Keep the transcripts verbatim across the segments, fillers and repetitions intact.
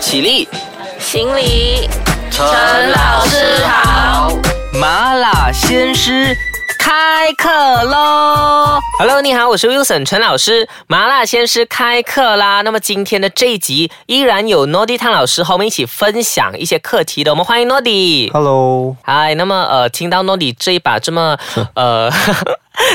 起立，行礼。陈老师好，麻辣鲜师开课喽 ！Hello， 你好，我是 Wilson 陈老师。麻辣鲜师开课啦！那么今天的这一集依然有 Noddy 汤老师和我们一起分享一些课题的，我们欢迎 Noddy。Hello， 嗨，那么呃，听到 Noddy 这一把这么呃。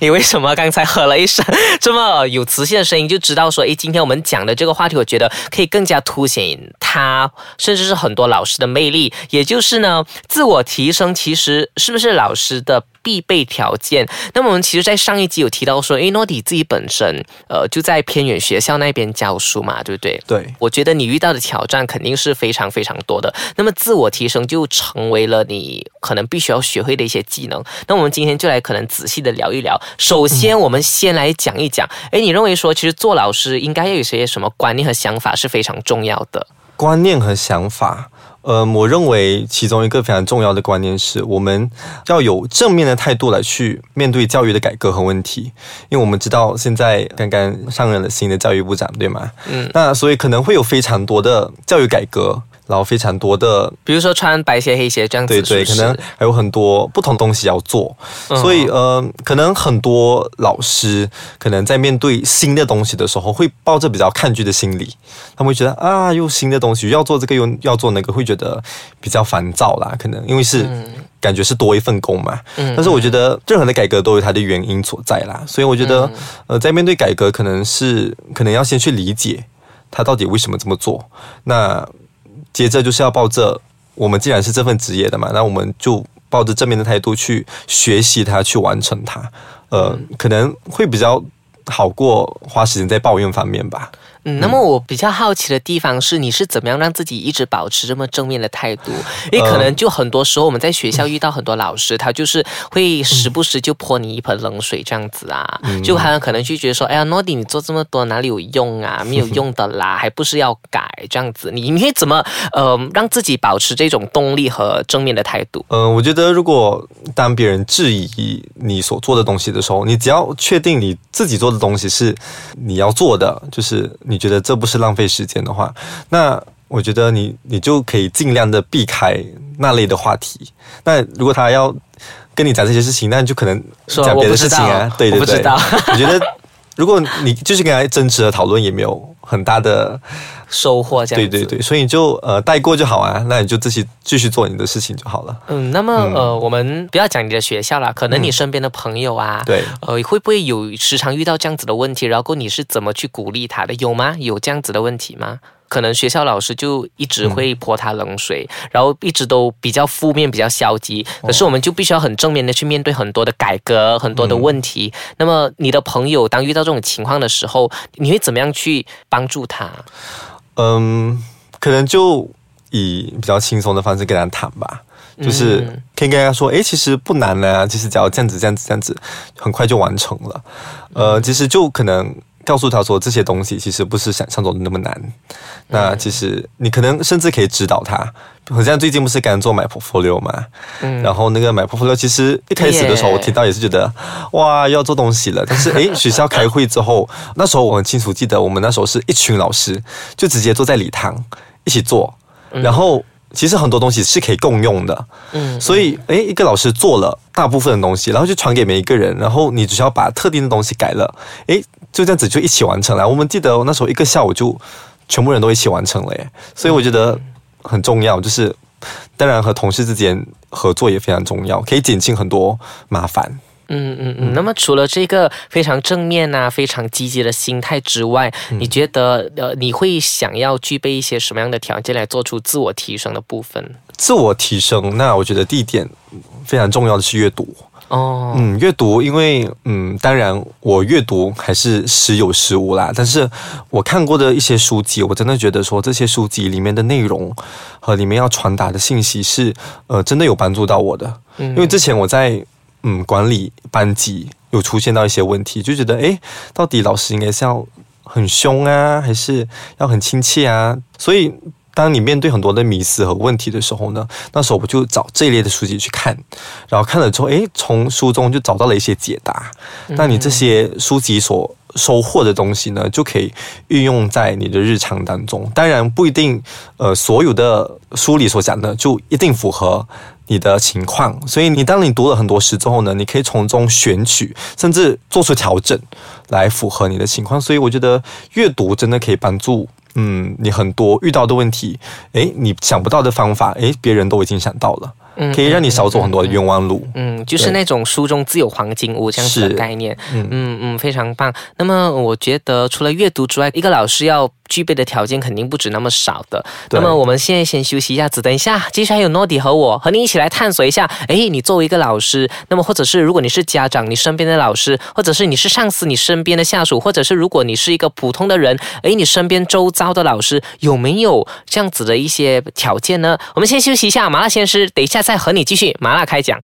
你为什么刚才喝了一声这么有磁性的声音，就知道说诶今天我们讲的这个话题，我觉得可以更加凸显他甚至是很多老师的魅力，也就是呢自我提升其实是不是老师的必备条件。那么我们其实在上一集有提到说，因为 Noddy 自己本身呃就在偏远学校那边教书嘛，对不对？对，我觉得你遇到的挑战肯定是非常非常多的，那么自我提升就成为了你可能必须要学会的一些技能。那我们今天就来可能仔细的聊一聊。首先我们先来讲一讲，诶，你认为说其实做老师应该要有些什么观念和想法是非常重要的？观念和想法，呃，我认为其中一个非常重要的观念是我们要有正面的态度来去面对教育的改革和问题，因为我们知道现在刚刚上任了新的教育部长，对吗？嗯，那所以可能会有非常多的教育改革，然后非常多的，比如说穿白鞋黑鞋这样子，对对，可能还有很多不同东西要做，嗯、所以呃，可能很多老师可能在面对新的东西的时候，会抱着比较抗拒的心理，他们会觉得啊，又新的东西要做这个又要做那个，会觉得比较烦躁啦，可能因为是。嗯感觉是多一份工嘛，但是我觉得任何的改革都有它的原因所在啦，所以我觉得，呃，在面对改革，可能是可能要先去理解它到底为什么这么做，那接着就是要抱着我们既然是这份职业的嘛，那我们就抱着正面的态度去学习它，去完成它，呃，可能会比较好过花时间在抱怨方面吧。嗯，那么我比较好奇的地方是，你是怎么样让自己一直保持这么正面的态度？因为可能就很多时候我们在学校遇到很多老师，他就是会时不时就泼你一盆冷水这样子啊，嗯、就他可能就觉得说，哎呀 ，Noddy 你做这么多哪里有用啊？没有用的啦，还不是要改这样子。你你会怎么呃让自己保持这种动力和正面的态度？嗯、呃，我觉得如果当别人质疑你所做的东西的时候，你只要确定你自己做的东西是你要做的，就是。你觉得这不是浪费时间的话，那我觉得你你就可以尽量的避开那类的话题。那如果他要跟你讲这些事情，那你就可能讲别的事情啊。对对对，我不知道。我觉得如果你就是跟他争执的讨论，也没有很大的收获，这样子。对对对，所以你就呃带过就好啊，那你就自己继续做你的事情就好了。嗯，那么、嗯、呃，我们不要讲你的学校啦，可能你身边的朋友啊，嗯、对，呃，会不会有时常遇到这样子的问题？然后你是怎么去鼓励他的？有吗？有这样子的问题吗？可能学校老师就一直会泼他冷水、嗯、然后一直都比较负面比较消极，可是我们就必须要很正面的去面对很多的改革很多的问题、嗯、那么你的朋友当遇到这种情况的时候，你会怎么样去帮助他？嗯，可能就以比较轻松的方式跟他谈吧，就是可以跟他说，诶，其实不难啊，其实只要这样子这样子这样子很快就完成了。呃，其实就可能告诉他说，这些东西其实不是想象中的那么难。那其实你可能甚至可以指导他，好像最近不是刚做买 Portfolio 嘛、嗯，然后那个买 Portfolio 其实一开始的时候我听到也是觉得哇要做东西了，但是诶学校开会之后，那时候我很清楚记得我们那时候是一群老师就直接坐在礼堂一起做，然后其实很多东西是可以共用的，嗯，所以诶一个老师做了大部分的东西，然后就传给每一个人，然后你只需要把特定的东西改了，诶就这样子就一起完成了。我们记得那时候一个下午就全部人都一起完成了耶，所以我觉得很重要，就是当然和同事之间合作也非常重要，可以减轻很多麻烦。嗯嗯嗯，那么除了这个非常正面啊、非常积极的心态之外，你觉得呃，你会想要具备一些什么样的条件来做出自我提升的部分？自我提升，那我觉得第一点非常重要的是阅读。哦，嗯，阅读，因为嗯，当然我阅读还是时有时无啦，但是我看过的一些书籍，我真的觉得说这些书籍里面的内容和里面要传达的信息是呃，真的有帮助到我的，因为之前我在。嗯，管理班级有出现到一些问题，就觉得诶到底老师应该是要很凶啊，还是要很亲切啊？所以当你面对很多的迷思和问题的时候呢，那时候我就找这一类的书籍去看，然后看了之后，诶从书中就找到了一些解答。那你这些书籍所收获的东西呢，就可以运用在你的日常当中。当然不一定呃所有的书里所讲的就一定符合你的情况，所以你当你读了很多诗之后呢，你可以从中选取，甚至做出调整来符合你的情况。所以我觉得阅读真的可以帮助嗯你很多遇到的问题，诶你想不到的方法，诶别人都已经想到了，可以让你少走很多的冤枉路。 嗯, 嗯, 嗯, 嗯，就是那种书中自有黄金屋这样子的概念。嗯 嗯, 嗯非常棒。那么我觉得除了阅读之外，一个老师要具备的条件肯定不止那么少的。那么我们现在先休息一下子，等一下接下来有 Noddy 和我和你一起来探索一下，诶你作为一个老师，那么或者是如果你是家长，你身边的老师，或者是你是上司，你身边的下属，或者是如果你是一个普通的人，诶你身边周遭的老师有没有这样子的一些条件呢？我们先休息一下，麻辣鲜师等一下再和你继续麻辣开讲。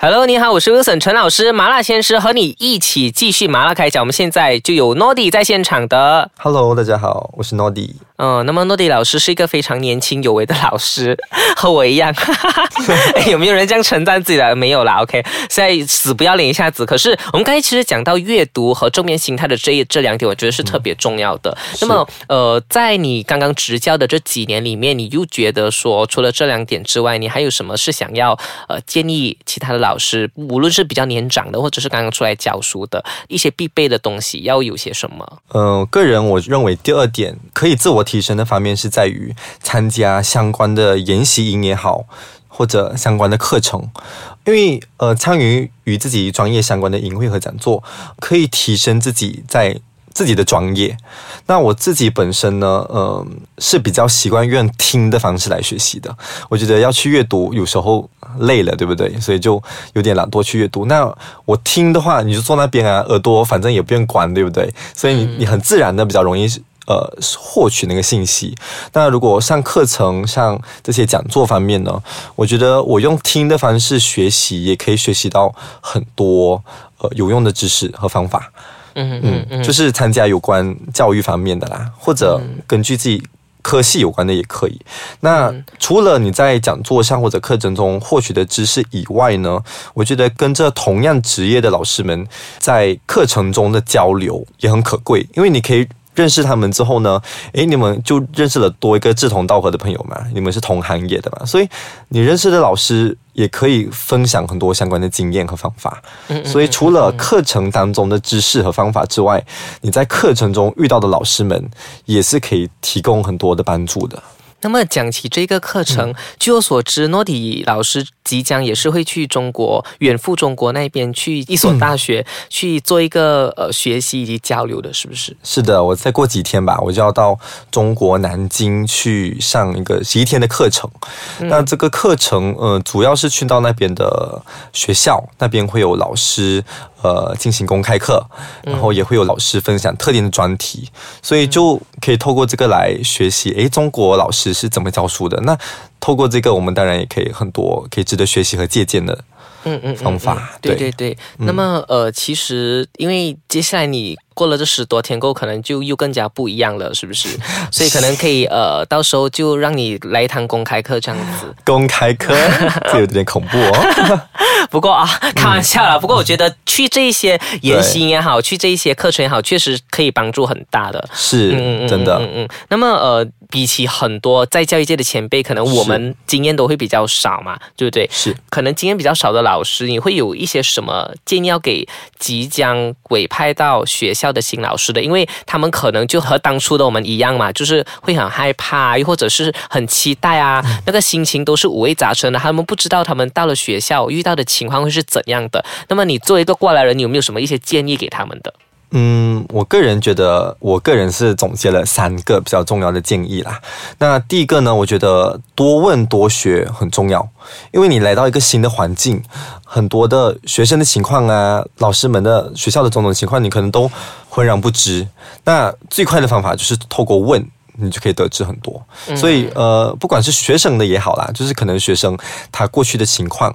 Hello， 你好，我是 Wilson 陈老师，麻辣鲜师和你一起继续麻辣开讲。我们现在就有 Noddy 在现场的。Hello， 大家好，我是 Noddy。嗯，那么 Noddy 老师是一个非常年轻有为的老师，和我一样。有没有人这样称赞自己的？没有啦 ，OK。现在死不要脸一下子。可是我们刚才其实讲到阅读和正面心态的这这两点，我觉得是特别重要的。嗯、那么呃，在你刚刚执教的这几年里面，你又觉得说，除了这两点之外，你还有什么是想要呃建议其他的老师？老师无论是比较年长的或者是刚刚出来教书的一些必备的东西要有些什么？呃，个人我认为第二点可以自我提升的方面是在于参加相关的研习营也好，或者相关的课程，因为呃，参与与自己专业相关的营会和讲座可以提升自己在自己的专业。那我自己本身呢，呃，是比较习惯用听的方式来学习的。我觉得要去阅读，有时候累了，对不对？所以就有点懒惰去阅读。那我听的话，你就坐那边啊，耳朵反正也不用关，对不对？所以你你很自然的比较容易呃获取那个信息。那如果上课程、上这些讲座方面呢，我觉得我用听的方式学习，也可以学习到很多呃有用的知识和方法。嗯嗯，就是参加有关教育方面的啦，或者根据自己科系有关的也可以。那除了你在讲座上或者课程中获取的知识以外呢，我觉得跟这同样职业的老师们在课程中的交流也很可贵，因为你可以认识他们之后呢，诶你们就认识了多一个志同道合的朋友嘛，你们是同行业的嘛，所以你认识的老师也可以分享很多相关的经验和方法。所以除了课程当中的知识和方法之外，你在课程中遇到的老师们也是可以提供很多的帮助的。那么讲起这个课程，嗯、据我所知 Noddy 老师即将也是会去中国，远赴中国那边去一所大学、嗯、去做一个呃学习以及交流的，是不是？是的，我再过几天吧，我就要到中国南京去上一个十一天的课程。嗯、那这个课程呃主要是去到那边的学校，那边会有老师呃进行公开课，然后也会有老师分享特定的专题，嗯、所以就可以透过这个来学习，诶中国老师是怎么教书的。那透过这个我们当然也可以很多可以值得学习和借鉴的嗯嗯方法。嗯嗯嗯、对对对、嗯、那么呃其实因为接下来你过了这十多天后可能就又更加不一样了，是不是？所以可能可以呃到时候就让你来一堂公开课这样子。公开课这有点恐怖哦。不过啊开玩笑啦、嗯、不过我觉得去这些研习也好，去这些课程也好，确实可以帮助很大的。是、嗯、真的。嗯嗯。那么呃比起很多在教育界的前辈，可能我们经验都会比较少嘛，对不对？是。可能经验比较少的老师，你会有一些什么建议要给即将委派到学校的新老师的？因为他们可能就和当初的我们一样嘛，就是会很害怕，又或者是很期待啊，嗯、那个心情都是五味杂陈的。他们不知道他们到了学校遇到的情况会是怎样的。那么你作为一个过来人，你有没有什么一些建议给他们的？嗯，我个人觉得，我个人是总结了三个比较重要的建议啦。那第一个呢，我觉得多问多学很重要，因为你来到一个新的环境，很多的学生的情况啊，老师们的学校的种种情况，你可能都浑然不知。那最快的方法就是透过问，你就可以得知很多。所以呃，不管是学生的也好啦，就是可能学生他过去的情况，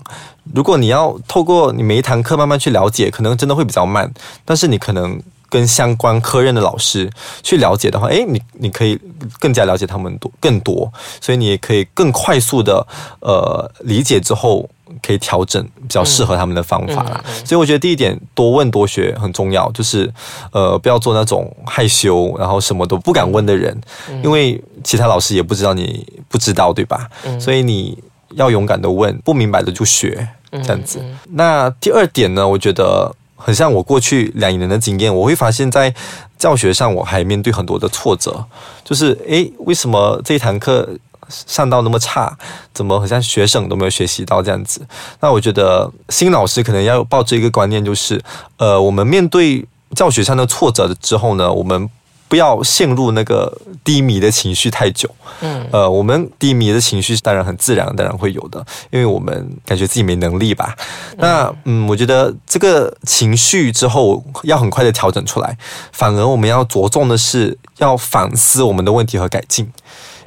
如果你要透过你每一堂课慢慢去了解，可能真的会比较慢，但是你可能跟相关科任的老师去了解的话，诶你你可以更加了解他们多更多，所以你也可以更快速的呃理解之后可以调整比较适合他们的方法啦。嗯嗯嗯、所以我觉得第一点，多问多学很重要，就是呃不要做那种害羞然后什么都不敢问的人，嗯、因为其他老师也不知道你不知道，对吧？嗯、所以你要勇敢的问，不明白的就学，这样子。嗯嗯、那第二点呢，我觉得很像我过去两年的经验，我会发现在教学上我还面对很多的挫折，就是诶为什么这一堂课上到那么差，怎么好像学生都没有学习到这样子。那我觉得新老师可能要抱着一个观念，就是呃，我们面对教学上的挫折之后呢，我们不要陷入那个低迷的情绪太久。嗯，呃，我们低迷的情绪当然很自然，当然会有的，因为我们感觉自己没能力吧。那嗯，我觉得这个情绪之后要很快的调整出来，反而我们要着重的是要反思我们的问题和改进，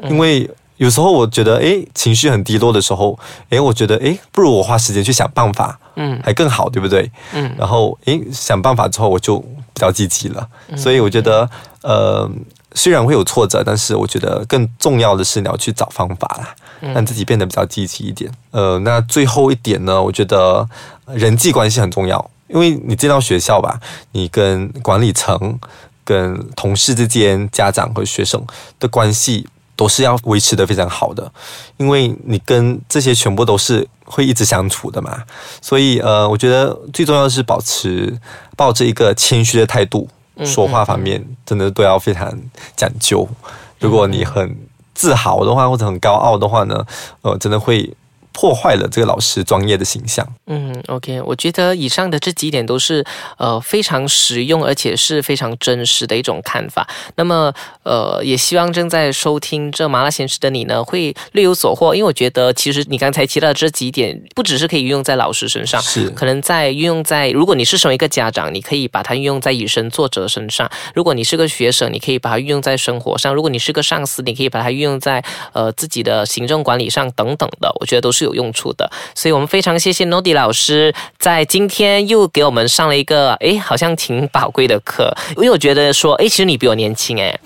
因为有时候我觉得，哎，情绪很低落的时候，哎，我觉得，哎，不如我花时间去想办法，嗯，还更好，对不对？嗯，然后，哎，想办法之后我就比较积极了。嗯、所以我觉得，呃，虽然会有挫折，但是我觉得更重要的是你要去找方法啦，让自己变得比较积极一点。呃，那最后一点呢，我觉得人际关系很重要，因为你进到学校吧，你跟管理层、跟同事之间、家长和学生的关系都是要维持得非常好的，因为你跟这些全部都是会一直相处的嘛，所以呃，我觉得最重要的是保持抱着一个谦虚的态度，说话方面真的都要非常讲究。如果你很自豪的话，或者很高傲的话呢，呃，真的会破坏了这个老师专业的形象。嗯 ，OK， 我觉得以上的这几点都是呃非常实用，而且是非常真实的一种看法。那么呃，也希望正在收听这麻辣鲜师的你呢，会略有所获。因为我觉得其实你刚才提到的这几点，不只是可以运用在老师身上，是可能在运用在如果你是身为一个家长，你可以把它运用在以身作则身上；如果你是个学生，你可以把它运用在生活上；如果你是个上司，你可以把它运用在呃自己的行政管理上等等的。我觉得都是有用处的，所以我们非常谢谢 Noddy 老师在今天又给我们上了一个哎，好像挺宝贵的课，因为我觉得说哎，其实你比我年轻哎，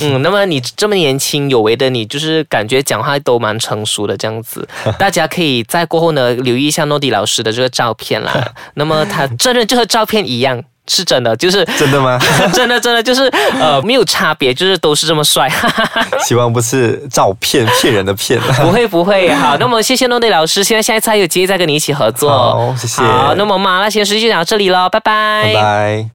嗯，那么你这么年轻有为的你，就是感觉讲话都蛮成熟的这样子，大家可以在过后呢留意一下 Noddy 老师的这个照片啦，那么他真的就和照片一样。是真的，就是真的吗？真的真的就是呃没有差别，就是都是这么帅。希望不是照片骗人的骗。不会不会，好，那么谢谢Noddy老师，希望下一次还有机会再跟你一起合作。好，谢谢。好，那么麻辣鲜师就讲到这里咯，拜拜。拜拜。